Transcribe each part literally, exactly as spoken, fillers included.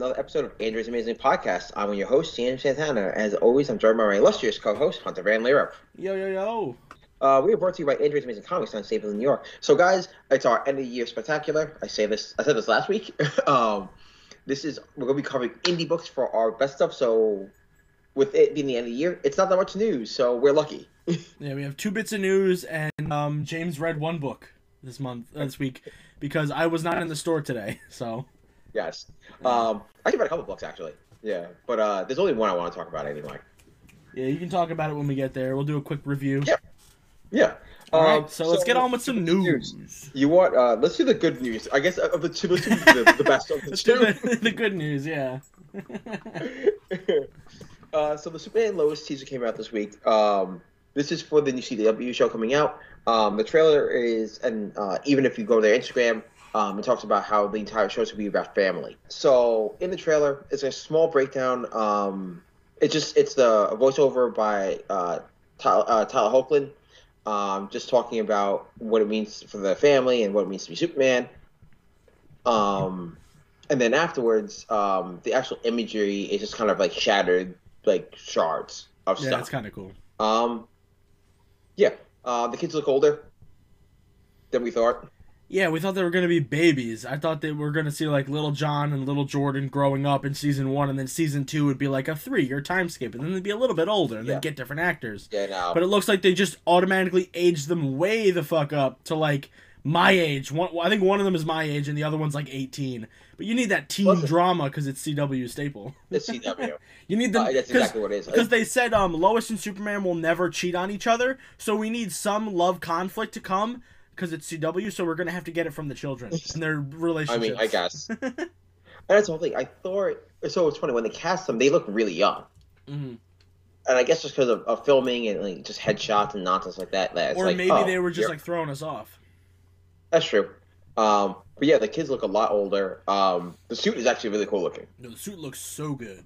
another episode of Andrew's Amazing Podcast. I'm your host, James Santana. As always, I'm joined by my illustrious co-host, Hunter Van Leerup. Yo, yo, yo. Uh, we are brought to you by Andrew's Amazing Comics on Staples in New York. So, guys, it's our end of the year spectacular. I say this. I said this last week. um, this is we're going to be covering indie books for our best stuff. So, with it being the end of the year, it's not that much news. So we're lucky. Yeah, we have two bits of news, and um, James read one book this month, uh, this week, because I was not in the store today. So. Yes. Um, I read a couple books actually. Yeah, but uh, there's only one I want to talk about anyway. Yeah, you can talk about it when we get there. We'll do a quick review. Yeah. Yeah. All um, right, so, so let's get on with some news. news. You want? Uh, let's do the good news. I guess of the two, let's do the, the best of the let's two. The, the good news, yeah. uh, so the Superman Lois teaser came out this week. Um, this is for the new C W show coming out. Um, the trailer is, and uh, even if you go to their Instagram, um, it talks about how the entire show is going to be about family. So in the trailer, it's a small breakdown. Um, it's just it's the a voiceover by uh, Tyler, uh, Tyler Hoechlin. Um, just talking about what it means for the family and what it means to be Superman. Um, and then afterwards, um, the actual imagery is just kind of like shattered, like shards of yeah, stuff. Yeah, that's kind of cool. Um, yeah, uh, the kids look older than we thought. Yeah, we thought they were going to be babies. I thought they were going to see like Little John and Little Jordan growing up in season one, and then season two would be like a three-year time skip, and then they'd be a little bit older, and yeah. they'd get different actors. Yeah, no. But it looks like they just automatically aged them way the fuck up to like my age. One, I think one of them is my age, and the other one's like eighteen. But you need that teen Listen. drama because it's C W staple. It's C W. You need them. Uh, that's exactly what it is. Because they said um, Lois and Superman will never cheat on each other, so we need some love conflict to come. Because it's C W, so we're gonna have to get it from the children and their relationships. I mean, I guess. And that's the whole thing. I thought so. It's funny when they cast them; they look really young. Mm-hmm. And I guess just because of, of filming and like just headshots and nonsense like that. It's or like, maybe oh, they were just you're... like throwing us off. That's true. Um, but yeah, the kids look a lot older. Um, the suit is actually really cool looking. No, the suit looks so good.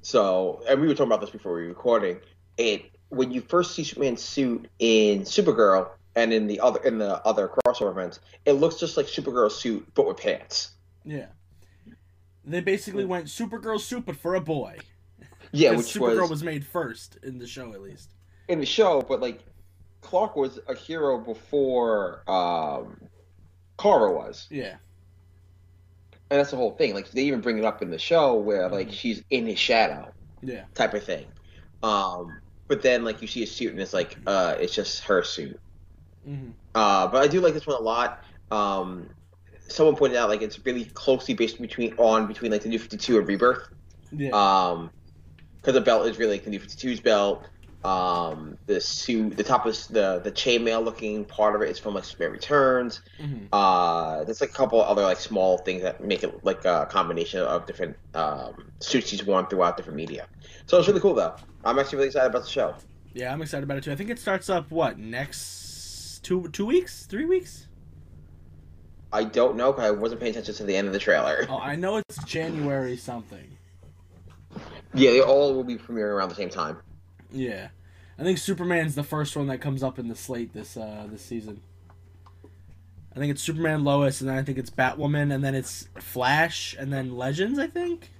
So, and we were talking about this before we were recording. It when you first see Superman's suit in Supergirl. And in the other in the other crossover events, it looks just like Supergirl's suit, but with pants. Yeah, they basically went Supergirl's suit, but for a boy. Yeah, which Supergirl was, was made first in the show, at least. In the show, but like Clark was a hero before um, Kara was. Yeah, and that's the whole thing. Like they even bring it up in the show where like mm-hmm. she's in his shadow. Yeah, type of thing. Um, but then like you see a suit, and it's like uh, it's just her suit. Mm-hmm. Uh, but I do like this one a lot. Um, someone pointed out like it's really closely based between on between like the New fifty-two and Rebirth. Yeah. Um, because the belt is really like the New fifty-two's belt. Um, the suit, the top of the the chainmail looking part of it is from like Superman Returns. Mm-hmm. Uh, there's like a couple other like small things that make it like a combination of different um suits he's worn throughout different media. So it's really cool though. I'm actually really excited about the show. Yeah, I'm excited about it too. I think it starts up what next. Two two weeks? Three weeks? I don't know because I wasn't paying attention to the end of the trailer. Oh, I know it's January something. Yeah, they all will be premiering around the same time. Yeah. I think Superman's the first one that comes up in the slate this uh, this season. I think it's Superman Lois, and then I think it's Batwoman, and then it's Flash, and then Legends, I think?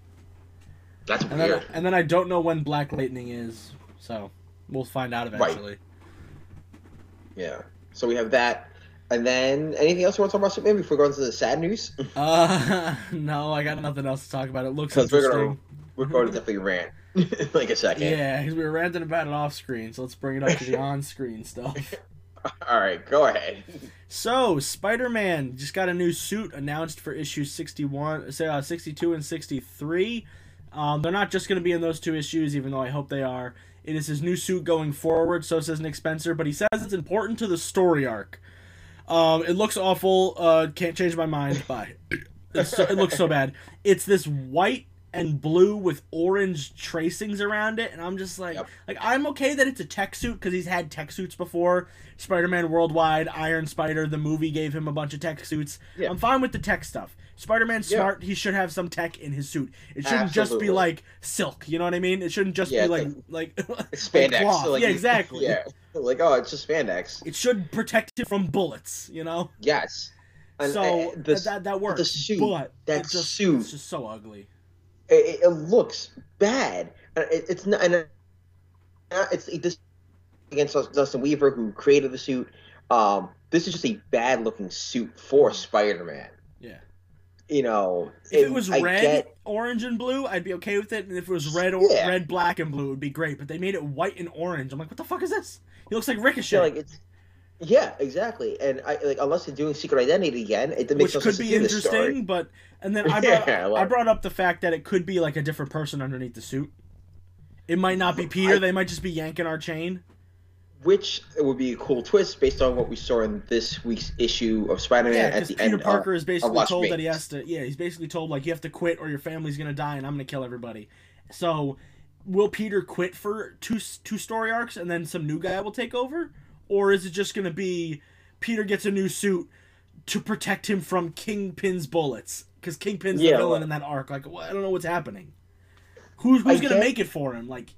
That's weird. And then, and then I don't know when Black Lightning is, so we'll find out eventually. Right. Yeah. So we have that, and then anything else you want to talk about Superman before we go into the sad news? uh, no, I got nothing else to talk about. It looks interesting. We're, gonna, we're going to definitely rant in like a second. Yeah, because we were ranting about it off screen, so let's bring it up to the on screen stuff. All right, go ahead. So Spider-Man just got a new suit announced for issues sixty-one, say uh, sixty-two and sixty-three. Um, they're not just going to be in those two issues, even though I hope they are. It is his new suit going forward, so says Nick Spencer, but he says it's important to the story arc. Um, it looks awful. Uh, can't change my mind. Bye. So, it looks so bad. It's this white and blue with orange tracings around it, and I'm just like, yep. like I'm okay that it's a tech suit because he's had tech suits before. Spider-Man Worldwide, Iron Spider, the movie gave him a bunch of tech suits. Yeah. I'm fine with the tech stuff. Spider-Man's yeah. smart. He should have some tech in his suit. It shouldn't Absolutely. just be like silk. You know what I mean? It shouldn't just yeah, be like like, like spandex. Cloth. So like, yeah, exactly. Yeah, like oh, it's just spandex. It should protect him from bullets. You know? Yes. And, so and the, that that works. The suit, but that it's just, suit, it's just so ugly. It, it looks bad. It, it's not. And it's this it against Dustin Weaver, who created the suit. Um, this is just a bad-looking suit for Spider-Man. Yeah. You know, if it, it was I red, get... orange, and blue, I'd be okay with it. And if it was red, or yeah. red, black, and blue, it would be great. But they made it white and orange. I'm like, what the fuck is this? He looks like Ricochet. Yeah, like it's... yeah, exactly. And I like unless they're doing Secret Identity again, it makes no sense to do this story. Which could be interesting, but and then I brought, yeah, like... I brought up the fact that it could be like a different person underneath the suit. It might not be Peter. I... They might just be yanking our chain. Which it would be a cool twist based on what we saw in this week's issue of Spider-Man yeah, at the Peter end. Peter Parker is basically told that he has to. Yeah, he's basically told like you have to quit or your family's gonna die and I'm gonna kill everybody. So, will Peter quit for two two story arcs and then some new guy will take over, or is it just gonna be Peter gets a new suit to protect him from Kingpin's bullets because Kingpin's yeah, the villain well, in that arc? Like, well, I don't know what's happening. Who, who's who's gonna guess... make it for him? Like.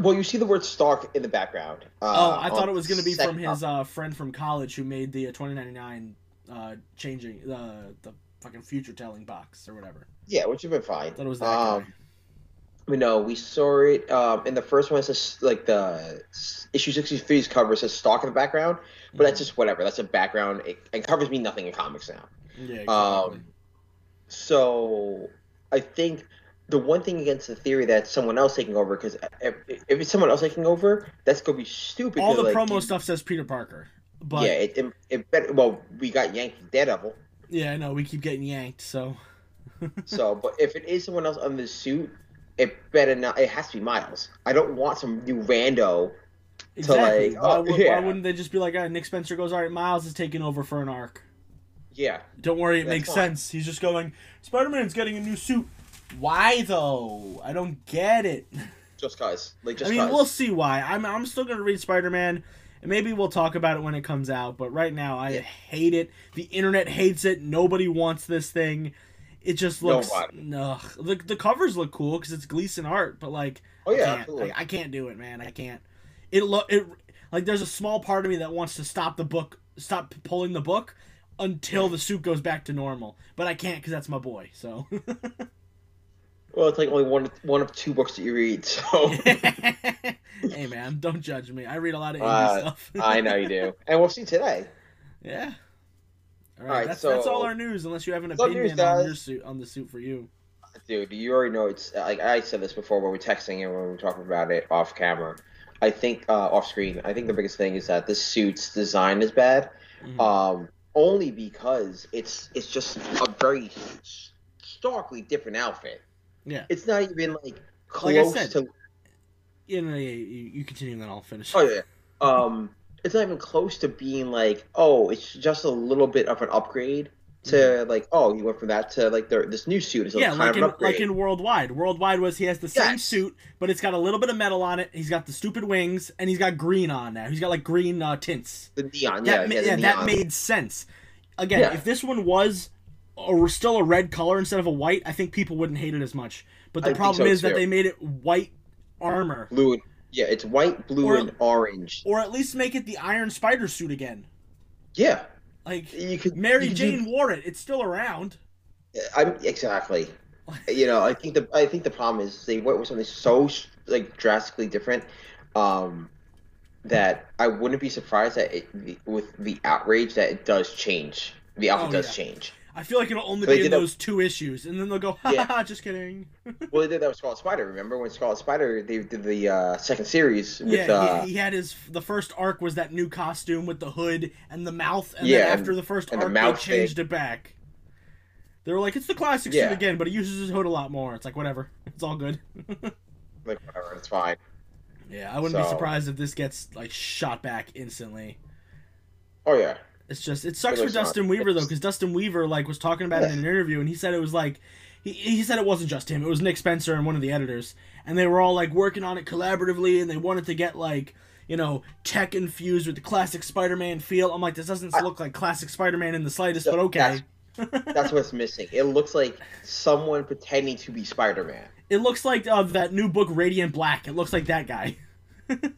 Well, you see the word Stark in the background. Uh, oh, I thought it was going to be from his uh, friend from college who made the uh, twenty ninety-nine uh, changing the the fucking future telling box or whatever. Yeah, which would have been fine. I thought it was that um, guy. No, we saw it um, in the first one. It says, like, the issue sixty-three's cover says Stark in the background, but yeah. that's just whatever. That's a background. It, and covers mean nothing in comics now. Yeah, exactly. Um, so, I think... the one thing against the theory that someone else taking over, because if, if it's someone else taking over, that's gonna be stupid. All the like, promo stuff says Peter Parker, but yeah, it, it, it better, well, we got yanked from Daredevil. Yeah, I know we keep getting yanked, so. so, but if it is someone else on the suit, it better not. It has to be Miles. I don't want some new rando. Exactly. To like, why, oh, would, yeah. why wouldn't they just be like, all right, Nick Spencer goes, all right, Miles is taking over for an arc. Yeah. Don't worry, it makes fine. sense. He's just going. Spider-Man's getting a new suit. Why though? I don't get it. Just guys, like just. I mean, guys. We'll see why. I'm I'm still gonna read Spider-Man, and maybe we'll talk about it when it comes out. But right now, I yeah. hate it. The internet hates it. Nobody wants this thing. It just looks. No, the the covers look cool because it's Gleason art, but like, oh yeah, I can't, I, I can't do it, man. I can't. It lo it like there's a small part of me that wants to stop the book, stop pulling the book, until the suit goes back to normal. But I can't because that's my boy. So. Well, it's like only one one of two books that you read, so... Hey, man, don't judge me. I read a lot of indie uh, stuff. I know you do. And we'll see today. Yeah. All right, all right that's, so... that's all our news, unless you have an opinion on, your suit, on the suit for you. Dude, you already know it's... Like, I said this before when we were texting and when we were talking about it off camera. I think... Uh, off screen. I think the biggest thing is that the suit's design is bad. Mm-hmm. Um, only because it's it's just a very starkly different outfit. Yeah, it's not even like close like I said, to. You know, yeah, you, you continue, and then I'll finish. Oh yeah, um, it's not even close to being like, oh, it's just a little bit of an upgrade to mm-hmm. like, oh, you went from that to like the, this new suit is yeah, kind like of an in, upgrade. Like in Worldwide. Worldwide was he has the same yes. suit, but it's got a little bit of metal on it. He's got the stupid wings, and he's got green on now. He's got like green uh, tints. The neon, that yeah, ma yeah, the neon. That made sense. Again, yeah. if this one was. Or still a red color instead of a white, I think people wouldn't hate it as much. But the I problem so is too. that they made it white armor. Blue, yeah, it's white, blue, or, and orange. Or at least make it the Iron Spider suit again. Yeah, like you could, Mary you Jane do... wore it; it's still around. I'm exactly. You know, I think the I think the problem is they went with something so like drastically different um, that I wouldn't be surprised that it, with the outrage that it does change. The outfit oh, does yeah. change. I feel like it'll only so be in those that, two issues, and then they'll go, ha yeah. ha, just kidding. Well, they did that with Scarlet Spider, remember? When Scarlet Spider, they did the uh, second series with... Yeah, uh, he, he had his... The first arc was that new costume with the hood and the mouth, and yeah, then after and, the first arc, the mouth they changed thing. it back. They were like, it's the classic yeah. suit again, but he uses his hood a lot more. It's like, whatever. It's all good. Like, whatever, it's fine. Yeah, I wouldn't so. be surprised if this gets, like, shot back instantly. Oh, yeah. It's just it sucks for Dustin Weaver though, because Dustin Weaver like was talking about it in an interview, and he said it was like he he said it wasn't just him; it was Nick Spencer and one of the editors, and they were all like working on it collaboratively, and they wanted to get like you know tech infused with the classic Spider-Man feel. I'm like, this doesn't look like classic Spider-Man in the slightest, but okay. That's, that's what's missing. It looks like someone pretending to be Spider-Man. It looks like uh, that new book Radiant Black. It looks like that guy.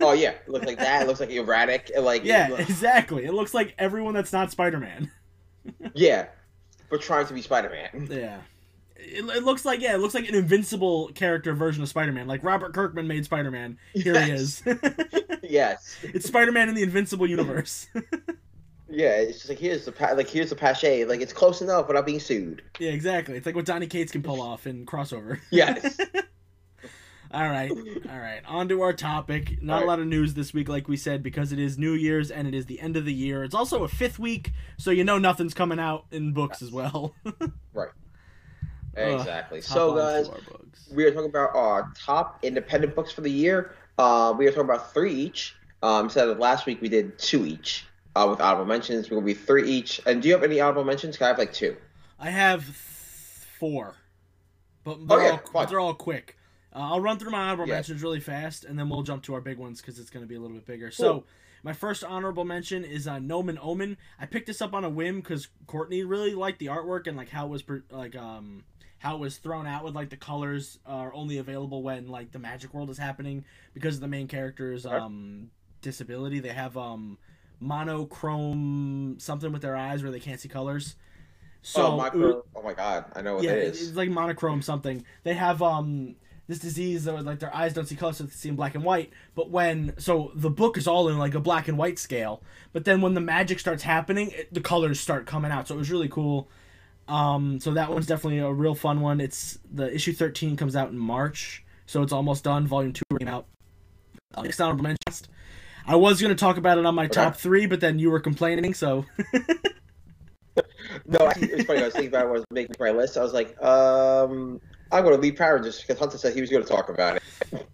Oh yeah, it looks like that. It looks like erratic. Like yeah, it looks... exactly. It looks like everyone that's not Spider-Man. Yeah, for trying to be Spider-Man. Yeah. It, it looks like, yeah, it looks like an invincible character version of Spider-Man. Like, Robert Kirkman made Spider-Man. Here yes. he is. Yes. It's Spider-Man in the Invincible Universe. Yeah, it's just like, here's the pa- like here's the pache. Like, it's close enough without being sued. Yeah, exactly. It's like what Donny Cates can pull off in crossover. Yes. All right. All right. On to our topic. Not right. a lot of news this week, like we said, because it is New Year's and it is the end of the year. It's also a fifth week, so you know nothing's coming out in books yes. as well. Right. Exactly. Uh, so, guys, we are talking about our top independent books for the year. Uh, we are talking about three each. Um, instead of last week, we did two each. Uh, with honorable mentions, we'll be three each. And do you have any honorable mentions? Can I have like two? I have th- four, but they're, okay, all, but they're all quick. Uh, I'll run through my honorable yes. mentions really fast, and then we'll jump to our big ones because it's going to be a little bit bigger. Cool. So, my first honorable mention is uh, Gnome and Omen. I picked this up on a whim because Courtney really liked the artwork and like how it was pre- like um. how it was thrown out with, like, the colors are only available when, like, the magic world is happening because of the main character's um, disability. They have um, monochrome something with their eyes where they can't see colors. So, oh, my, oh my God. I know what yeah, it is. It's, like, monochrome something. They have um, this disease that, like, their eyes don't see colors, so they see in black and white. But when... So, the book is all in, like, a black and white scale. But then when the magic starts happening, it, the colors start coming out. So, it was really cool. Um, so that one's definitely a real fun one. It's the issue thirteen comes out in March, so it's almost done. Volume two came out. Next honorable mention. I was gonna talk about it on my okay. top three, but then you were complaining, so. No, actually, it was funny. I was thinking about it when I was making my list. I was like, um, I'm gonna leave Power Rangers because Hunter said he was gonna talk about it.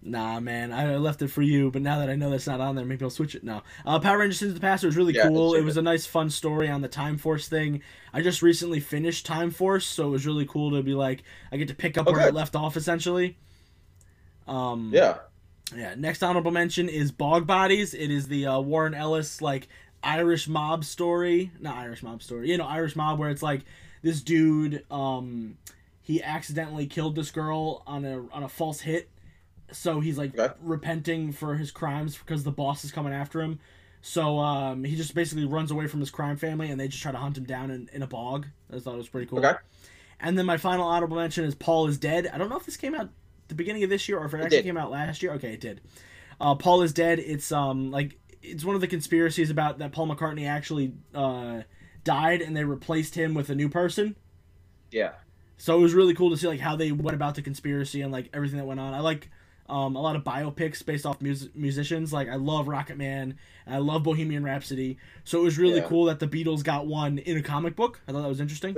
Nah, man, I left it for you. But now that I know that's not on there, maybe I'll switch it now. Uh, Power Rangers Into the Past was really yeah, cool. It was a nice, fun story on the Time Force thing. I just recently finished Time Force, so it was really cool to be like, I get to pick up okay. where I left off, essentially. Um, yeah. Yeah. Next honorable mention is Bog Bodies. It is the uh, Warren Ellis like Irish mob story, not Irish mob story. You know, Irish mob where it's like this dude. Um, He accidentally killed this girl on a on a false hit, so he's like okay. repenting for his crimes because the boss is coming after him. So um, he just basically runs away from his crime family, and they just try to hunt him down in, in a bog. I thought it was pretty cool. Okay. And then my final honorable mention is Paul Is Dead. I don't know if this came out the beginning of this year or if it, it actually did. came out last year. Okay, it did. Uh, Paul Is Dead. It's um like it's one of the conspiracies about that Paul McCartney actually uh, died, and they replaced him with a new person. Yeah. So it was really cool to see like how they went about the conspiracy and like everything that went on. I like um, a lot of biopics based off mus- musicians. Like I love Rocket Man and I love Bohemian Rhapsody. So it was really yeah. cool that the Beatles got one in a comic book. I thought that was interesting.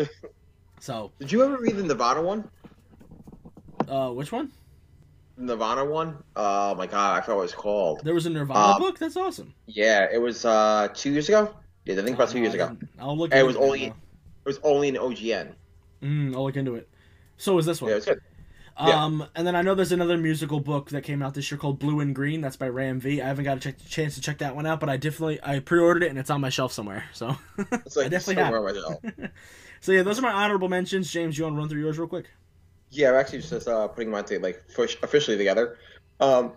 So did you ever read the Nirvana one? Uh, which one? Nirvana one. Oh uh, my God, I forgot what it was called. There was a Nirvana uh, book. That's awesome. Yeah, it was uh, two years ago. Yeah, I think about uh, two years ago. I'll look. And it was only. Now. It was only in O G N. Mm, I'll look into it. So is this one. Yeah, it's good. Yeah. Um, and then I know there's another musical book that came out this year called Blue and Green. That's by Ram V. I haven't got a check, chance to check that one out, but I definitely I pre-ordered it and it's on my shelf somewhere. So it's like I definitely have. Right. So yeah, those are my honorable mentions. James, you want to run through yours real quick? Yeah, I'm actually just uh, putting mine thing, like officially together. Um,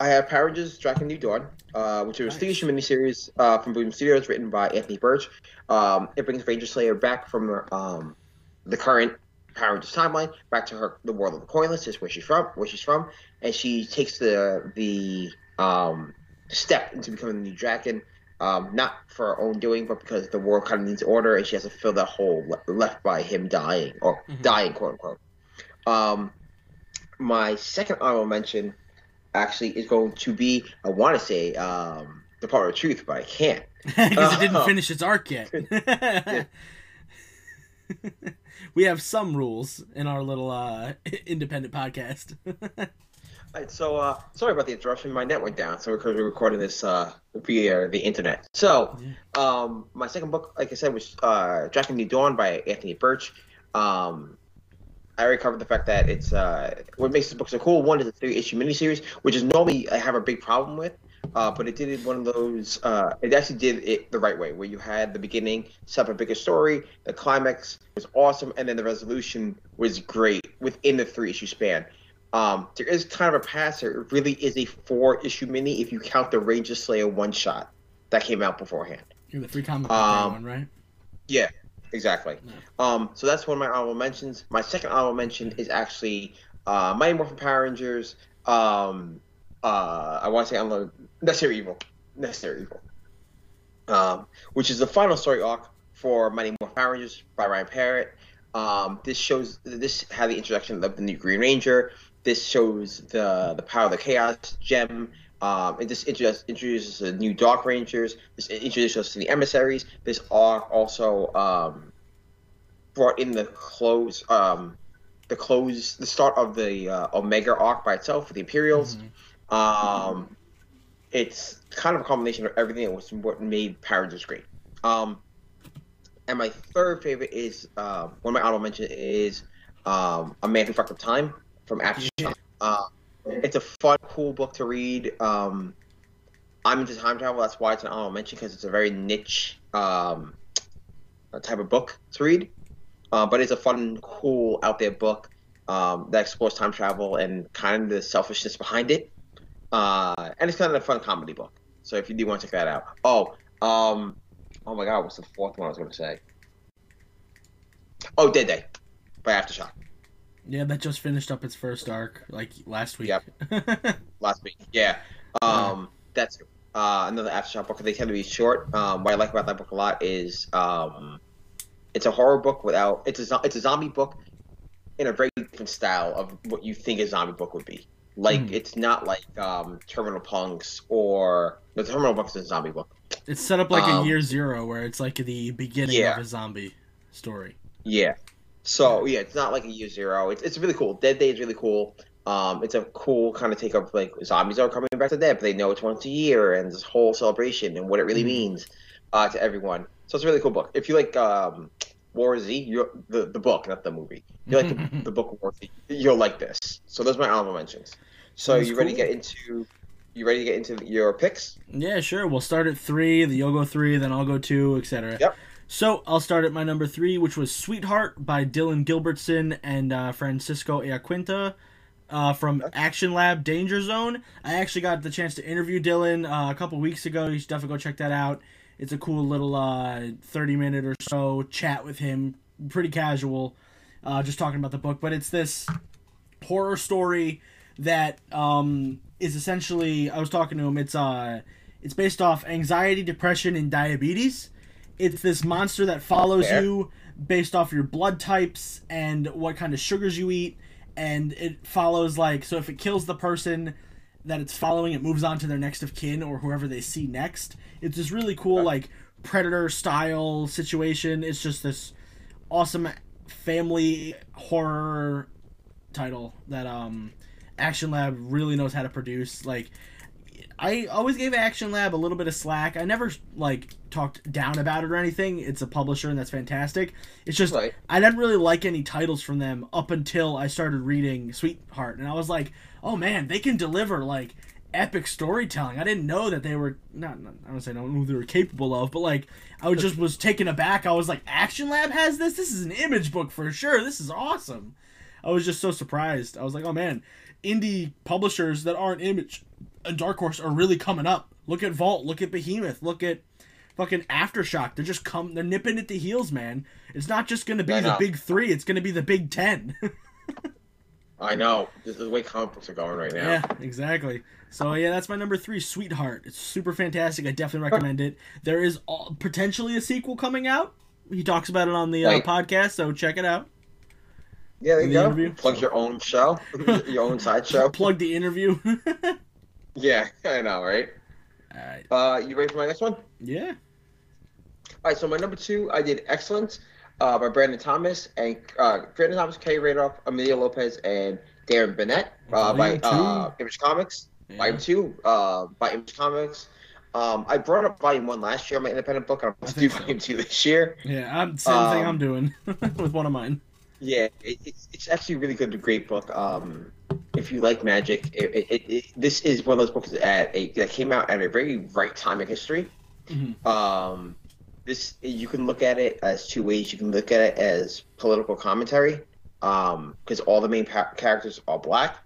I have Power Rangers Dragon New Dawn, uh, which is nice. A three-issue miniseries uh, from Boom Studios, written by Anthony Birch. Um, it brings Ranger Slayer back from. Um, the current Power Rangers timeline back to her the world of the Coinless is where she's from, where she's from, and she takes the the um, step into becoming the new dragon, um, not for her own doing, but because the world kind of needs order, and she has to fill that hole le- left by him dying or mm-hmm. dying, quote unquote. Um, my second honorable mention actually is going to be I want to say um, Department of Truth, but I can't because uh, it didn't finish its arc yet. Yeah. We have some rules in our little uh, independent podcast. All right, so uh, sorry about the interruption. My net went down, so we're recording this uh, via the internet. So um, my second book, like I said, was uh, Dragon New Dawn by Anthony Birch. Um, I already covered the fact that it's uh, what makes this book so cool. One is a three-issue miniseries, which is normally I have a big problem with. Uh, but it did it one of those, uh, it actually did it the right way, where you had the beginning, set up a bigger story, the climax was awesome, and then the resolution was great within the three-issue span. Um, there is kind of a passer. It really is a four-issue mini if you count the Ranger Slayer one-shot that came out beforehand. Yeah, the three-comic um, one, right? Yeah. Exactly. Yeah. Um, so that's one of my honorable mentions. My second honorable mention is actually uh, Mighty Morphin Power Rangers. Um, uh, I want to say Unload Necessary Evil. Necessary Evil. Um, which is the final story arc for Mighty Morphin Power Rangers by Ryan Parrott. Um, this shows this had the introduction of the new Green Ranger. This shows the the power of the Chaos Gem. Um, and this introduces, introduces the new Dark Rangers. This introduces us to the emissaries. This arc also um, brought in the close, um, the close, the start of the uh, Omega arc by itself for the Imperials. Mm-hmm. Um, it's kind of a combination of everything that was what made Power Rangers great. Um, and my third favorite is uh, one of my honorable mentions is um, A Man Who Fucked Up Time from AfterShock. Yeah. Uh, It's a fun, cool book to read. Um, I'm into time travel. That's why it's an honorable mention, because it's a very niche um, type of book to read. Uh, but it's a fun, cool, out there book um, that explores time travel and kind of the selfishness behind it. Uh, and it's kind of a fun comedy book. So if you do want to check that out. Oh, um, oh my God, what's the fourth one I was going to say? Oh, Dead Day by AfterShock. Yeah, that just finished up its first arc, like, last week. Yep. last week, yeah. Um, that's uh, another AfterShock book, because they tend to be short. Um, what I like about that book a lot is um, it's a horror book without... It's a, it's a zombie book in a very different style of what you think a zombie book would be. Like, mm. it's not like um, Terminal Punks or... No, Terminal Punks is a zombie book. It's set up like um, a year zero, where it's like the beginning yeah. of a zombie story. Yeah. So yeah, it's not like a year zero. It's it's really cool. Dead Day is really cool. Um, it's a cool kind of take up, like zombies are coming back to death, but they know it's once a year, and this whole celebration and what it really means uh, to everyone. So it's a really cool book. If you like um, War Z, you're, the the book, not the movie. If you like the, the book War Z, you'll like this. So those are my honorable mentions. So That's you cool. ready to get into you ready to get into your picks? Yeah, sure. We'll start at three. Then you'll go three. Then I'll go two, et cetera. Yep. So, I'll start at my number three, which was Sweetheart by Dylan Gilbertson and uh, Francisco Iaquinta uh, from Action Lab Danger Zone. I actually got the chance to interview Dylan uh, a couple weeks ago. You should definitely go check that out. It's a cool little thirty-minute uh, or so chat with him. Pretty casual, uh, just talking about the book. But it's this horror story that um, is essentially... I was talking to him. It's uh, it's based off anxiety, depression, and diabetes. It's this monster that follows Fair. you based off your blood types and what kind of sugars you eat. And it follows, like, so if it kills the person that it's following, it moves on to their next of kin or whoever they see next. It's this really cool, like, Predator-style situation. It's just this awesome family horror title that um, Action Lab really knows how to produce. Like, I always gave Action Lab a little bit of slack. I never, like, talked down about it or anything. It's a publisher, and that's fantastic. It's just, right. I didn't really like any titles from them up until I started reading Sweetheart. And I was like, oh, man, they can deliver, like, epic storytelling. I didn't know that they were, not, not I don't say I don't know what they were capable of, but, like, I was just was taken aback. I was like, Action Lab has this? This is an Image book for sure. This is awesome. I was just so surprised. I was like, oh, man, indie publishers that aren't Image and Dark Horse are really coming up. Look at Vault. Look at Behemoth. Look at fucking AfterShock. They're just come. They're nipping at the heels, man. It's not just going to be I the know. big three. It's going to be the big ten. I know. This is the way comic books are going right now. Yeah, exactly. So, yeah, that's my number three, Sweetheart. It's super fantastic. I definitely recommend it. There is all, potentially a sequel coming out. He talks about it on the uh, podcast, so check it out. Yeah, there you go. Interview. Plug your own show. Your own side show. Plug the interview. Yeah, I know, right? All right. Uh, you ready for my next one? Yeah. All right, so my number two, I did Excellence uh, by Brandon Thomas, and uh, Brandon Thomas, Kay Radoff, Amelia Lopez, and Darren Bennett uh, by uh, Image Comics. Yeah. Volume two uh, by Image Comics. Um, I brought up Volume one last year on my independent book, and I'm going to do so. Volume two this year. Yeah, I'm, same um, thing I'm doing with one of mine. Yeah, it, it's, it's actually really good, a great book. Um, if you like magic, it, it, it, it, this is one of those books at a, that came out at a very right time in history. Mm-hmm. Um, this you can look at it as two ways. You can look at it as political commentary, because um, all the main pa- characters are black,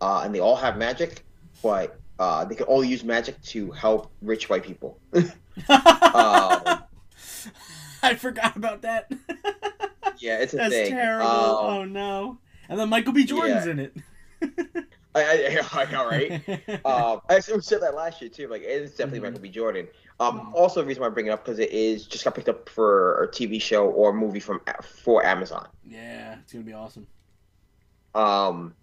uh, and they all have magic, but uh, they can all use magic to help rich white people. um, I forgot about that. Yeah, it's a That's thing. That's terrible. Um, oh, no. And then Michael B. Jordan's yeah. in it. I, I, I know, right? um, I said that last year, too. Like, it's definitely mm-hmm. Michael B. Jordan. Um, also, the reason why I bring it up, because it is just got picked up for a T V show or a movie from for Amazon. Yeah, it's going to be awesome. Um,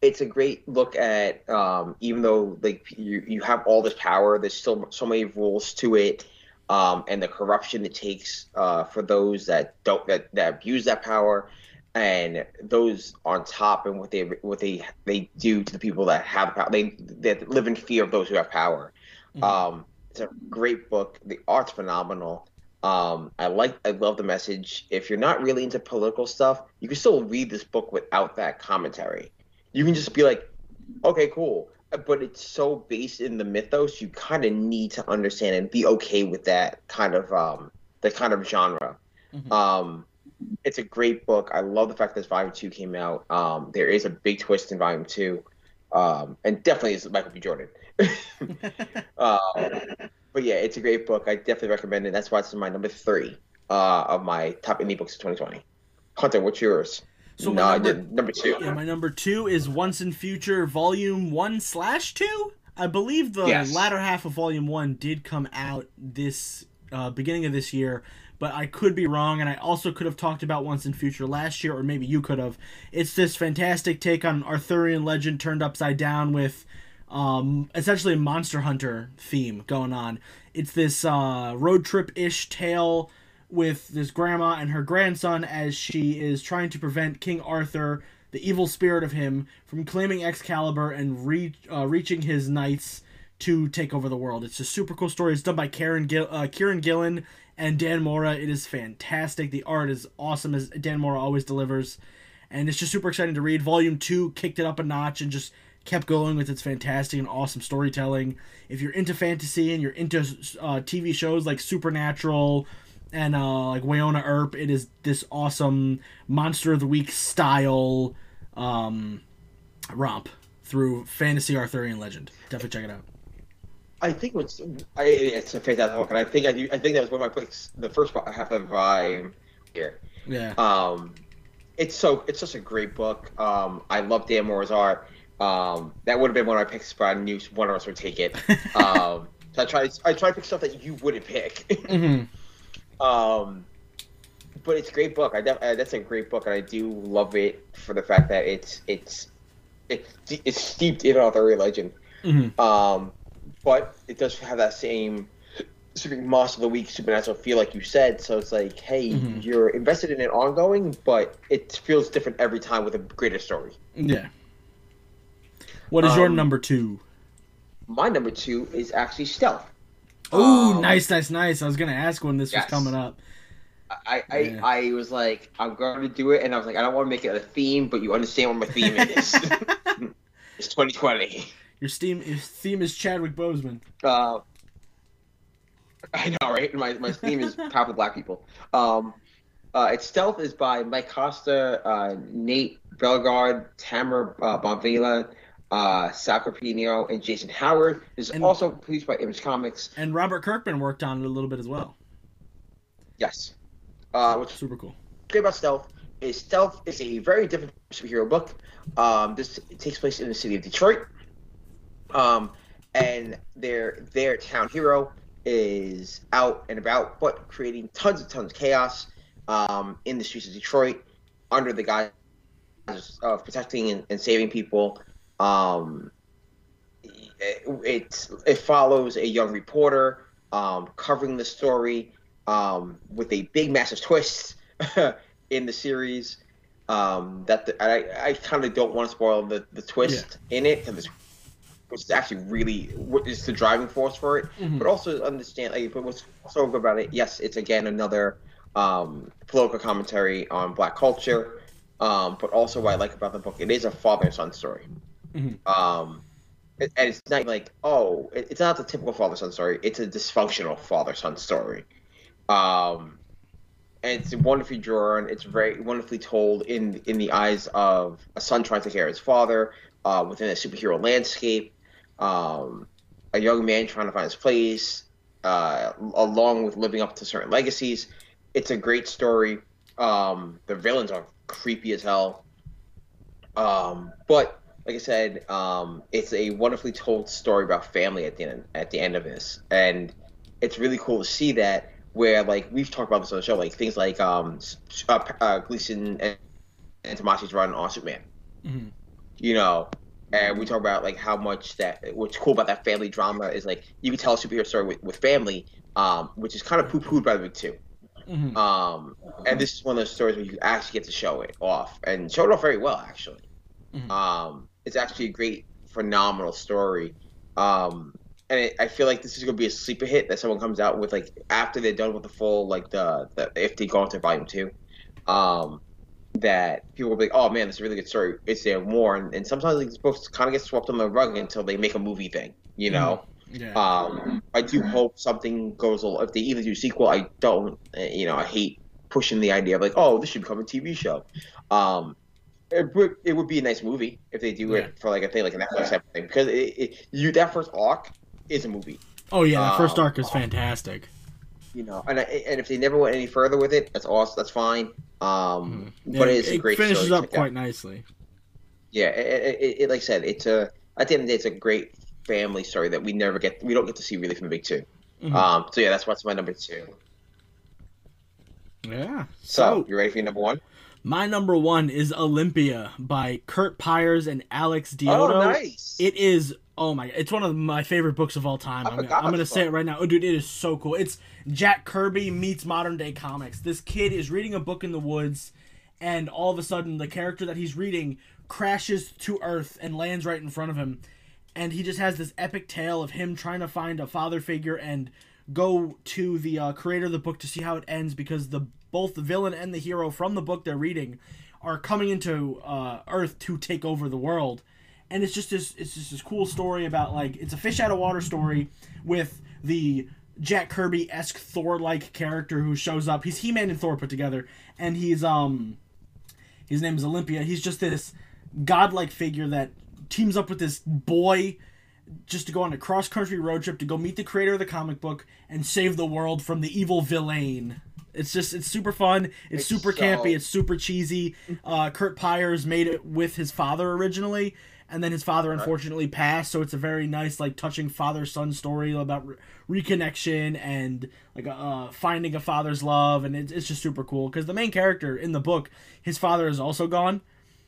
It's a great look at, um, even though like you, you have all this power, there's still so many rules to it. Um, and the corruption it takes uh, for those that don't that, that abuse that power, and those on top, and what they what they they do to the people that have power. They that live in fear of those who have power. Mm-hmm. Um, it's a great book. The art's phenomenal. Um, I like I love the message. If you're not really into political stuff, you can still read this book without that commentary. You can just be like, okay, cool. But it's so based in the mythos, you kind of need to understand and be okay with that kind of um, the kind of genre. Mm-hmm. Um, it's a great book. I love the fact that Volume Two came out. Um, there is a big twist in Volume Two, um, and definitely is Michael B. Jordan. uh, but yeah, it's a great book. I definitely recommend it. That's why it's my number three uh, of my top indie books of twenty twenty. Hunter, what's yours? So no, number, I did number two. Yeah, my number two is Once in Future Volume One slash Two. I believe the yes. latter half of Volume One did come out this uh, beginning of this year, but I could be wrong, and I also could have talked about Once in Future last year, or maybe you could have. It's this fantastic take on Arthurian legend turned upside down with um, essentially a Monster Hunter theme going on. It's this uh, road trip-ish tale with this grandma and her grandson as she is trying to prevent King Arthur, the evil spirit of him, from claiming Excalibur and re- uh, reaching his knights to take over the world. It's a super cool story. It's done by Karen Gill- uh, Kieran Gillen and Dan Mora. It is fantastic. The art is awesome, as Dan Mora always delivers. And it's just super exciting to read. Volume two kicked it up a notch and just kept going with its fantastic and awesome storytelling. If you're into fantasy and you're into uh, T V shows like Supernatural and uh, like Wayona Earp, it is this awesome Monster of the Week style um, romp through fantasy Arthurian legend. Definitely check it out. I think it's I, it's a fantastic book, and I think I, do, I think that was one of my picks. The first half of my year. Yeah. Um, it's so it's such a great book. Um, I love Dan Mora's art. Um, that would have been one of my picks, but I knew one of us would take it. um, so I try I try to pick stuff that you wouldn't pick. Mm-hmm. Um, but it's a great book. I def- uh, that's a great book, and I do love it for the fact that it's it's it's it's steeped in Arthurian legend. Mm-hmm. Um, but it does have that same Monster of the Week, supernatural feel, like you said. So it's like, hey, mm-hmm. you're invested in it ongoing, but it feels different every time with a greater story. Yeah. What is um, your number two? My number two is actually Stealth. Oh, um, nice, nice, nice. I was going to ask when this yes. was coming up. I, I, yeah. I was like, I'm going to do it. And I was like, I don't want to make it a theme, but you understand what my theme is. It's twenty twenty. Your theme, your theme is Chadwick Boseman. Uh, I know, right? My my theme is powerful black people. Um, uh, it's Stealth is by Mike Costa, uh, Nate Bellegarde, Tamara uh, Bonvilla, Uh, Sal Carpino, and Jason Howard. This is and, also produced by Image Comics. And Robert Kirkman worked on it a little bit as well. Yes. Uh, what's super cool. Great about Stealth is Stealth is a very different superhero book. Um, this it takes place in the city of Detroit. Um, and their their town hero is out and about, but creating tons and tons of chaos um, in the streets of Detroit under the guise of protecting and, and saving people. Um, it, it it follows a young reporter um, covering the story um, with a big, massive twist in the series. Um, that the, I I kind of don't want to spoil the, the twist yeah. in it, because it's actually really what is the driving force for it. Mm-hmm. But also understand, like, but what's so good about it? Yes, it's again another um, political commentary on Black culture. Um, but also, what I like about the book, it is a father and son story. Mm-hmm. Um, and it's not like, oh, it's not the typical father-son story. It's a dysfunctional father-son story. Um, and it's wonderfully drawn. It's very wonderfully told in in the eyes of a son trying to care for his father uh, within a superhero landscape. Um, a young man trying to find his place. uh, along with living up to certain legacies. It's a great story. Um, the villains are creepy as hell. Um, but like I said, um, it's a wonderfully told story about family at the end, at the end of this. And it's really cool to see that, where, like, we've talked about this on the show, like things like um, uh, uh, Gleason and, and Tomasi's run on Superman. Mm-hmm. You know, and we talk about, like, how much that, what's cool about that family drama is, like, you can tell a superhero story with, with family, um, which is kind of poo-pooed by the big two. Mm-hmm. Um, and this is one of those stories where you actually get to show it off, and show it off very well, actually. Mm-hmm. Um, it's actually a great, phenomenal story. Um, and it, I feel like this is going to be a sleeper hit that someone comes out with, like, after they're done with the full, like, the, the if they go into volume two, um, that people will be like, oh, man, this is a really good story. Is there more? And, and sometimes these books kind of get swept on the rug until they make a movie thing, you know? Yeah. Um, I do hope something goes, if they either do a sequel, I don't, you know, I hate pushing the idea of, like, oh, this should become a T V show. Um, it would, it would be a nice movie if they do yeah. it for, like, a thing, like an Netflix type of thing. Because it, it, you, that first arc is a movie. Oh, yeah, that um, first arc is fantastic. You know, and and if they never went any further with it, that's awesome. That's fine. Um, mm-hmm. yeah, but it is it a great. It finishes up quite nicely. Yeah, it, it, it, like I said, it's a at the end of the day, it's a great family story that we never get. We don't get to see really from Big Two. Mm-hmm. Um, so yeah, that's what's my number two. Yeah. So, so you ready for your number one? My number one is Olympia by Kurt Pyers and Alex Diotto. Oh, nice. It is. Oh my! It's one of my favorite books of all time. I'm, I'm gonna say it right now. Oh, dude, it is so cool. It's Jack Kirby meets modern day comics. This kid is reading a book in the woods, and all of a sudden, the character that he's reading crashes to Earth and lands right in front of him, and he just has this epic tale of him trying to find a father figure and go to the uh, creator of the book to see how it ends, because the both the villain and the hero from the book they're reading are coming into uh, Earth to take over the world. And it's just this it's just this cool story about, like, it's a fish out of water story with the Jack Kirby-esque Thor-like character who shows up. He's He-Man and Thor put together, and he's um his name is Olympia. He's just this godlike figure that teams up with this boy just to go on a cross-country road trip to go meet the creator of the comic book and save the world from the evil villain. It's just, it's super fun. It's, it's super so... campy. It's super cheesy. Uh, Kurt Pyers made it with his father originally, and then his father unfortunately passed, so it's a very nice, like, touching father-son story about re- reconnection and, like, uh, finding a father's love, and it, it's just super cool. Because the main character in the book, his father is also gone,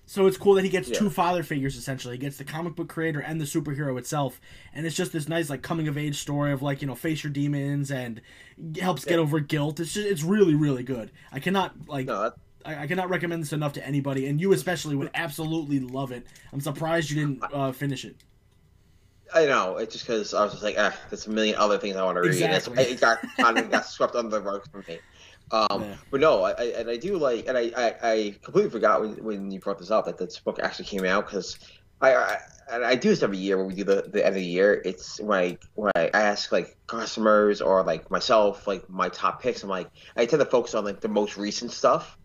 so it's cool that he gets yeah. two father figures, essentially. He gets the comic book creator and the superhero itself, and it's just this nice, like, coming-of-age story of, like, you know, face your demons and helps yeah. get over guilt. It's just, it's really, really good. I cannot, like... No, that- I cannot recommend this enough to anybody, and you especially would absolutely love it. I'm surprised you didn't uh, finish it. I know. It's just because I was just like, ah, there's a million other things I want to read. Exactly. And it got, kind of got swept under the rug for me. Um, yeah. But no, I, I, and I do like, and I, I, I completely forgot when, when you brought this up that this book actually came out, because I, I, and I do this every year when we do the, the end of the year. It's when I, when I ask, like, customers or, like, myself, like, my top picks. I'm like, I tend to focus on, like, the most recent stuff.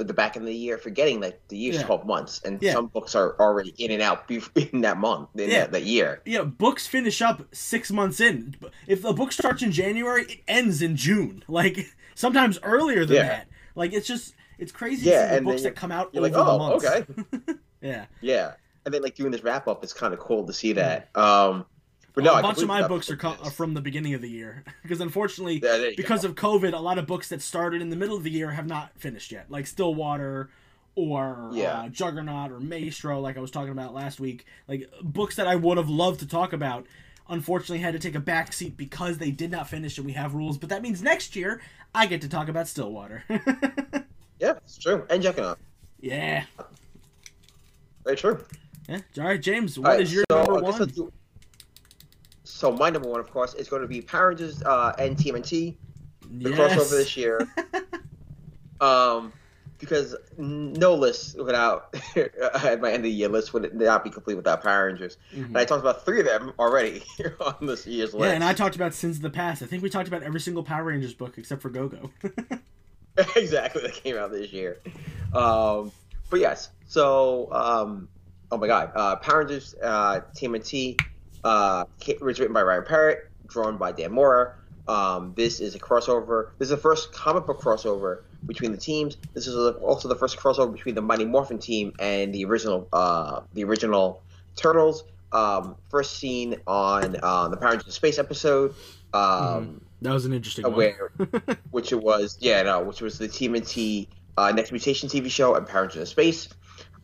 The back end of the year, forgetting that the year's yeah. twelve months, and yeah. some books are already in and out in that month, in yeah. that, that year. Yeah, books finish up six months in. If the book starts in January, it ends in June. Like, sometimes earlier than yeah. that. Like, it's just, it's crazy yeah, to see the books that come out over, like, oh, the months. Okay. yeah. Yeah. And then, like, doing this wrap up is kind of cool to see that. Um, but no, a bunch of my books are co- from the beginning of the year because, unfortunately, yeah, because go. of COVID, a lot of books that started in the middle of the year have not finished yet, like Stillwater or yeah. uh, Juggernaut or Maestro, like I was talking about last week. Like, books that I would have loved to talk about, unfortunately, had to take a backseat because they did not finish, and we have rules. But that means next year I get to talk about Stillwater. yeah, it's true, and Juggernaut. Yeah, very true. Yeah. All right, James, what right, is your so number one? So my number one, of course, is going to be Power Rangers uh, and T M N T, the yes. crossover this year. um, because no list without my end of the year list would not be complete without Power Rangers. Mm-hmm. And I talked about three of them already on this year's yeah, list. Yeah, and I talked about Sins of the Past. I think we talked about every single Power Rangers book except for Go-Go. exactly, that came out this year. Um, but yes, so um, oh my God, uh, Power Rangers uh, T M N T. Uh, it was written by Ryan Parrott, drawn by Dan Mora. Um, this is a crossover. This is the first comic book crossover between the teams. This is also the first crossover between the Mighty Morphin team and the original, uh, the original Turtles. Um, first seen on uh, the Power Rangers Space episode. Um, mm, that was an interesting where, one. which it was, yeah, no, which was the T M N T uh, Next Mutation T V show and Power Rangers Space.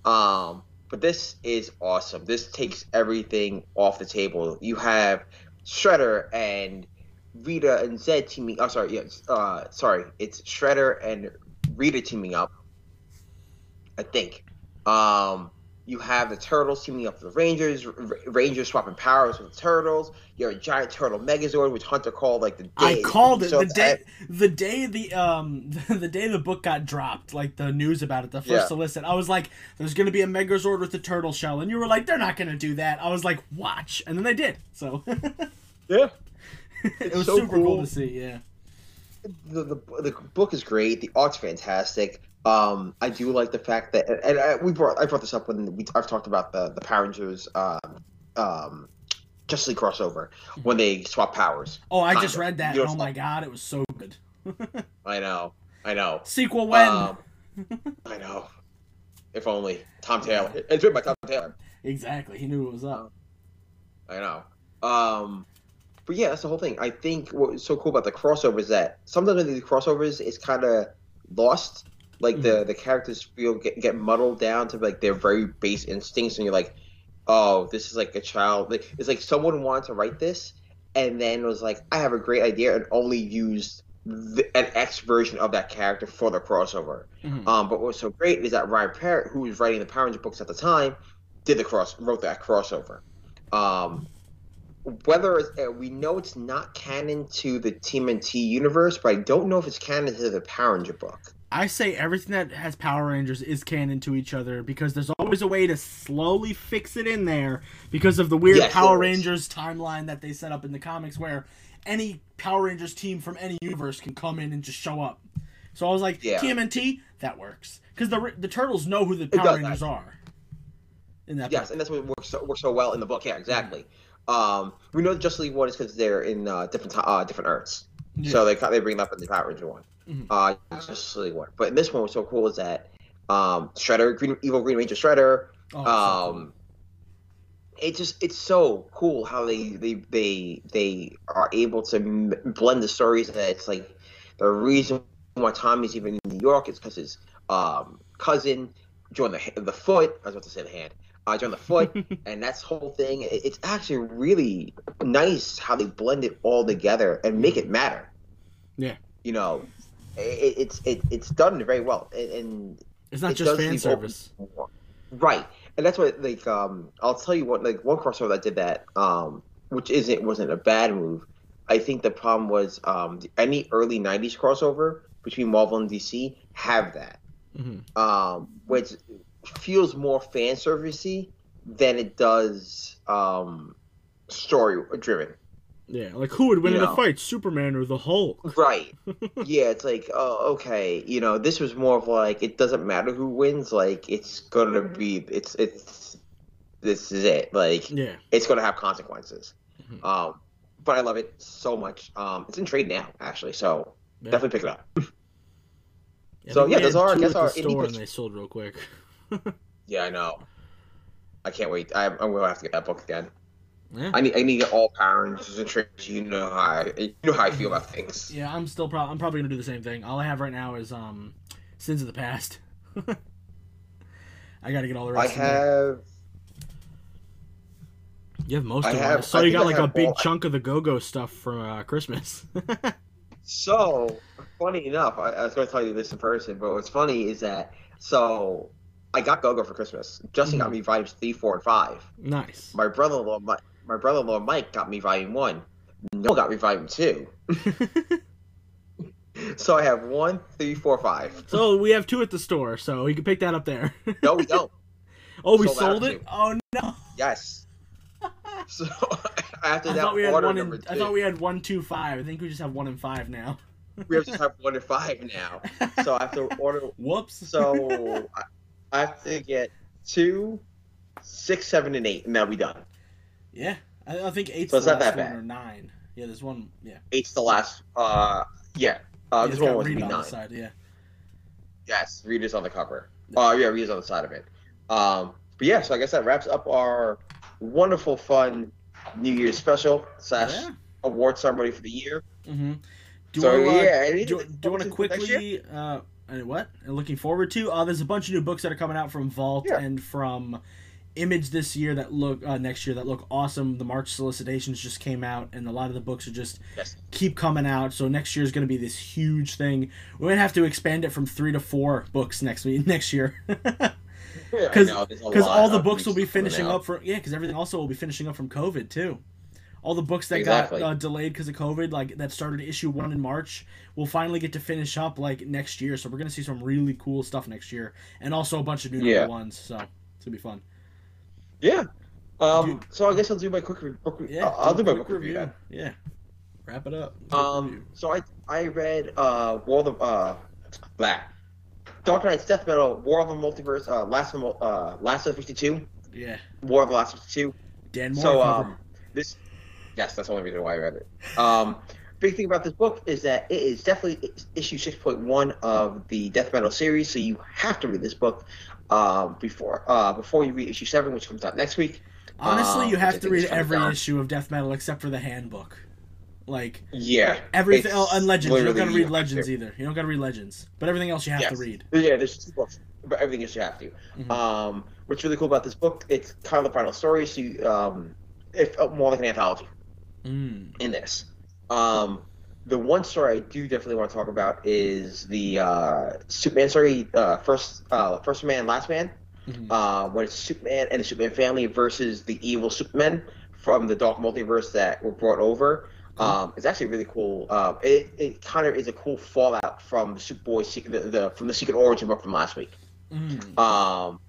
Um, but this is awesome. This takes everything off the table. You have Shredder and Rita and Zed teaming. Oh, sorry, yeah, uh, sorry, it's Shredder and Rita teaming up, I think. Um, you have the Turtles teaming up with the Rangers. R- Rangers swapping powers with the Turtles. You have a giant turtle Megazord, which Hunter called like the day. I called it so the day. I, the day the um the day the book got dropped, like the news about it, the first yeah. to listen. I was like, "There's going to be a Megazord with a turtle shell," and you were like, "They're not going to do that." I was like, "Watch," and then they did. So yeah. It was so super cool. cool to see, yeah. The, the the book is great. The art's fantastic. Um, I do like the fact that, and I, we brought I brought this up when we I've talked about the the Power Rangers, um, um, Justice League crossover when they swap powers. Oh, I just of. read that. You know, oh my god, it was so good. I know, I know. Sequel when? Um, I know. If only Tom Taylor. It's written by Tom Taylor. Exactly. He knew what was up. I know. Um. But yeah, that's the whole thing. I think what's so cool about the crossover is that sometimes with these crossovers, it's kind of lost. Like mm-hmm. the the characters feel get, get muddled down to like their very base instincts, and you're like, oh, this is like a child. Like, it's like someone wanted to write this, and then was like, I have a great idea, and only used the, an X version of that character for the crossover. Mm-hmm. Um, but what's so great is that Ryan Parrott, who was writing the Power Rangers books at the time, did the cross wrote that crossover. Um, Whether it's, uh, we know it's not canon to the T M N T universe, but I don't know if it's canon to the Power Ranger book. I say everything that has Power Rangers is canon to each other because there's always a way to slowly fix it in there because of the weird yes, Power Rangers timeline that they set up in the comics where any Power Rangers team from any universe can come in and just show up. So I was like, yeah. T M N T, that works. Because the the Turtles know who the Power does, Rangers I... are. In that yes, part. And that's what works so, works so well in the book. Yeah, exactly. Yeah. Um, we know the Justice League one is because they're in uh, different uh, different Earths, yeah. so they they bring it up in the Power Ranger one, mm-hmm. uh, Justice League one. But in this one, what's so cool is that um, Shredder, Green, evil Green Ranger Shredder. Oh, um, so cool. It just it's so cool how they they they, they are able to m- blend the stories. That it's like the reason why Tommy's even in New York is because his um, cousin joined the the foot. I was about to say the hand. Uh, John the Foot, and that's the whole thing. It's actually really nice how they blend it all together and make it matter. Yeah, you know, it, it's it, it's done very well, and, and it's not it just fan service, open. Right? And that's what like um, I'll tell you what like one crossover that did that, um, which isn't wasn't a bad move. I think the problem was um, any early nineties crossover between Marvel and D C have that, mm-hmm. um, which. feels more fan servicey than it does um, story driven. Yeah, like who would win you in know? a fight, Superman or the Hulk? Right. Yeah, it's like, oh, okay, you know, this was more of like it doesn't matter who wins. Like it's gonna be, it's it's this is it. Like yeah. it's gonna have consequences. Mm-hmm. Um, but I love it so much. Um, it's in trade now actually, so yeah. definitely pick it up. Yeah, so yeah, those are that's our the store and they sold real quick. Yeah, I know. I can't wait. I, I'm gonna have to get that book again. Yeah. I need. I need to get all Power Rangers and tricks. You know how I, you know how I feel about things. Yeah, I'm still. Pro- I'm probably gonna do the same thing. All I have right now is um, Sins of the Past. I gotta get all the rest. I have. You have most I of them. So you got I like a big all... chunk of the Go-Go stuff from uh, Christmas. So funny enough, I, I was gonna tell you this in person, but what's funny is that so. I got Go-Go for Christmas. Justin mm-hmm. got me volumes three, four, and five. Nice. My brother-in-law, my, my brother-in-law Mike got me volume one. Noah got me volume two. So I have one, three, four, five. So we have two at the store. So you can pick that up there. No, we don't. Oh, we sold, sold it. Two. Oh no. Yes. So after I that, thought we had order one number in, two. I thought we had one, two, five. I think we just have one and five now. We have to have one and five now. So after order. Whoops. So. I, I have to get two, six, seven, and eight, and that'll be done. Yeah, I think eight's so the last one or nine. Yeah, there's one. Yeah, eight's the last. Uh, yeah. Uh, yeah, this one was Reed on nine. The side, yeah. Yes, Reed is on the cover. Oh, uh, yeah, Reed is on the side of it. Um, but yeah, so I guess that wraps up our wonderful, fun New Year's special slash yeah. award ceremony for the year. Mm-hmm. Do so I, uh, yeah, do, do, do you want to quickly? Uh, what? And looking forward to. Uh, there's a bunch of new books that are coming out from Vault yeah. and from Image this year that look uh, next year that look awesome. The March solicitations just came out, and a lot of the books are just yes. keep coming out. So next year is going to be this huge thing. We're going to have to expand it from three to four books next week next year. Because yeah, all the books will be finishing up for yeah, because everything also will be finishing up from COVID too. All the books that exactly. got uh, delayed because of COVID, like that started issue one in March, will finally get to finish up like next year. So we're going to see some really cool stuff next year, and also a bunch of new yeah. number ones. So it's gonna be fun. Yeah. Um, so I guess I'll do my quick review. Yeah, uh, I'll do, do my quick review. review yeah. Wrap it up. Um, so I I read uh, War of uh, Black. Dark Knight's Death Metal, War of the Multiverse, uh, Last of uh, Last of fifty-two. Yeah. War of the Last fifty-two. Dan Moore. So um, this. Yes, that's the only reason why I read it. Um, big thing about this book is that it is definitely issue six point one of the Death Metal series, so you have to read this book uh, before uh, before you read issue seven, which comes out next week. Honestly, um, you have to read every down. issue of Death Metal except for the handbook. Like yeah, everything. Oh, and Legends. You don't gotta read Legends either. You don't gotta read Legends, but everything else you have yes. to read. Yeah, there's two books, but everything else you have to. Mm-hmm. Um, what's really cool about this book? It's kind of the final story, so you, um, it's more like an anthology. Mm. In this, um, the one story I do definitely want to talk about is the uh, Superman story, uh, first, uh, first man, last man, mm-hmm. uh, when it's Superman and the Superman family versus the evil Superman from the Dark Multiverse that were brought over. Um, mm-hmm. It's actually really cool. Uh, it it kind of is a cool fallout from the Superboy, the, the from the Secret Origin book from last week. Mm. Um,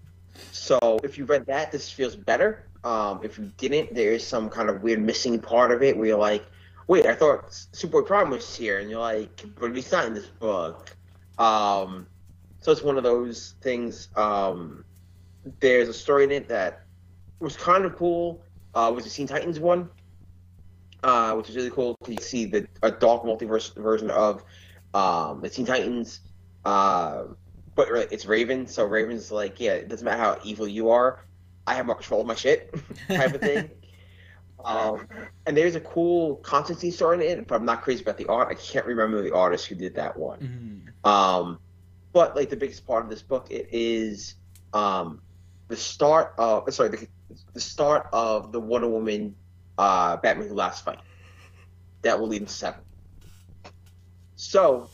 so if you read that, this feels better. Um, if you didn't, there is some kind of weird missing part of it where you're like, wait, I thought Superboy Prime was here, and you're like, but he's not in this book. Um, so it's one of those things. Um, there's a story in it that was kind of cool. Uh, was the Teen Titans one, uh, which is really cool because you see the a dark multiverse version of um, the Teen Titans, uh, but it's Raven. So Raven's like, yeah, it doesn't matter how evil you are. I have more control of my shit type of thing. Um, and there's a cool Constantine story in it, but I'm not crazy about the art. I can't remember the artist who did that one. Mm-hmm. Um, but like the biggest part of this book, it is um, the start of sorry the, the start of the Wonder Woman uh, Batman Who Last fight that will lead into seven. So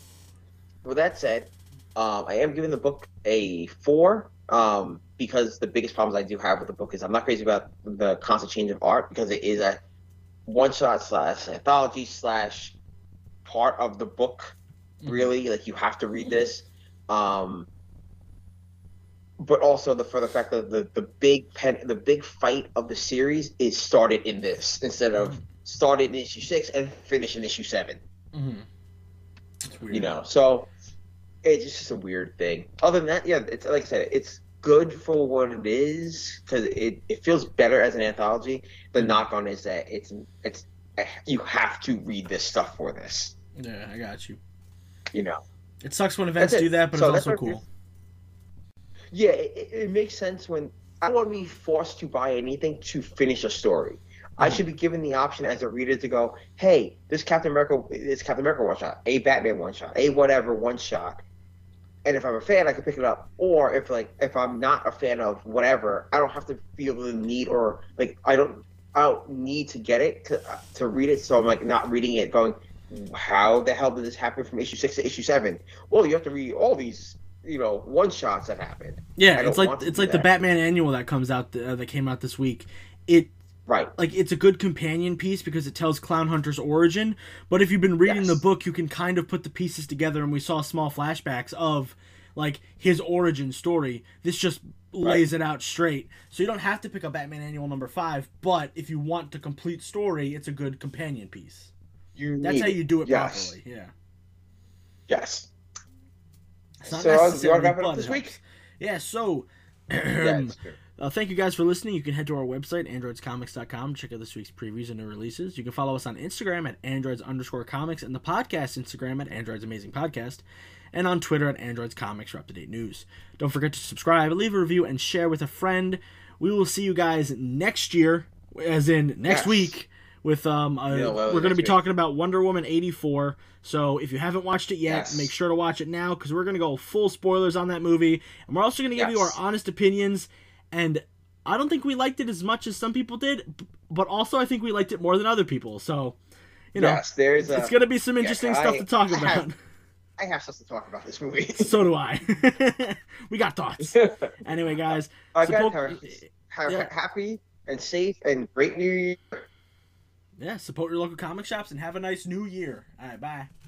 with that said, um, I am giving the book a four. Um, because the biggest problems I do have with the book is I'm not crazy about the constant change of art because it is a one-shot slash anthology slash part of the book, really. Like, you have to read this. Um, but also the for the fact that the, the big pen, the big fight of the series is started in this instead of started in issue six and finished in issue seven. Mm-hmm. That's weird. You know, so... It's just a weird thing. Other than that, yeah, it's like I said, it's good for what it is because it, it feels better as an anthology. The knock on is that it's it's you have to read this stuff for this. Yeah, I got you. You know, it sucks when events do that, but so it's also cool. Yeah, it, it makes sense when I don't want to be forced to buy anything to finish a story. I should be given the option as a reader to go, hey, this Captain America, this Captain America one shot, a Batman one shot, a whatever one shot. And if I'm a fan, I can pick it up. Or if like if I'm not a fan of whatever, I don't have to feel the need or like I don't I don't need to get it to uh, to read it. So I'm like not reading it, going, how the hell did this happen from issue six to issue seven? Well, you have to read all these, you know, one shots that happened. Yeah, it's like it's like that. The Batman annual that comes out uh, that came out this week. It. Right. Like, it's a good companion piece because it tells Clown Hunter's origin, but if you've been reading yes. the book, you can kind of put the pieces together, and we saw small flashbacks of, like, his origin story. This just lays right. it out straight. So you don't have to pick up Batman Annual number five, but if you want to complete story, it's a good companion piece. You That's how you do it yes. properly, yeah. Yes. It's not so, do you want to wrap it up this helps. week? Yeah, so... yeah, Uh, thank you guys for listening. You can head to our website, androids comics dot com, check out this week's previews and new releases. You can follow us on Instagram at androids underscore comics, and the podcast Instagram at Androids Amazing Podcast, and on Twitter at Androids Comics for up-to-date news. Don't forget to subscribe, leave a review, and share with a friend. We will see you guys next year, as in next yes. week, with um, a, yeah, well, we're going to be week. talking about Wonder Woman eighty-four. So if you haven't watched it yet, yes. make sure to watch it now, because we're going to go full spoilers on that movie, and we're also going to give yes. you our honest opinions. And I don't think we liked it as much as some people did, but also I think we liked it more than other people. So, you know, yes, there's a, it's going to be some interesting yes, I, stuff to talk I about. Have, I have stuff to talk about this movie. So do I. We got thoughts. Anyway, guys. I suppo- got her, her yeah. happy and safe and great New Year. Yeah, support your local comic shops and have a nice New Year. All right, bye.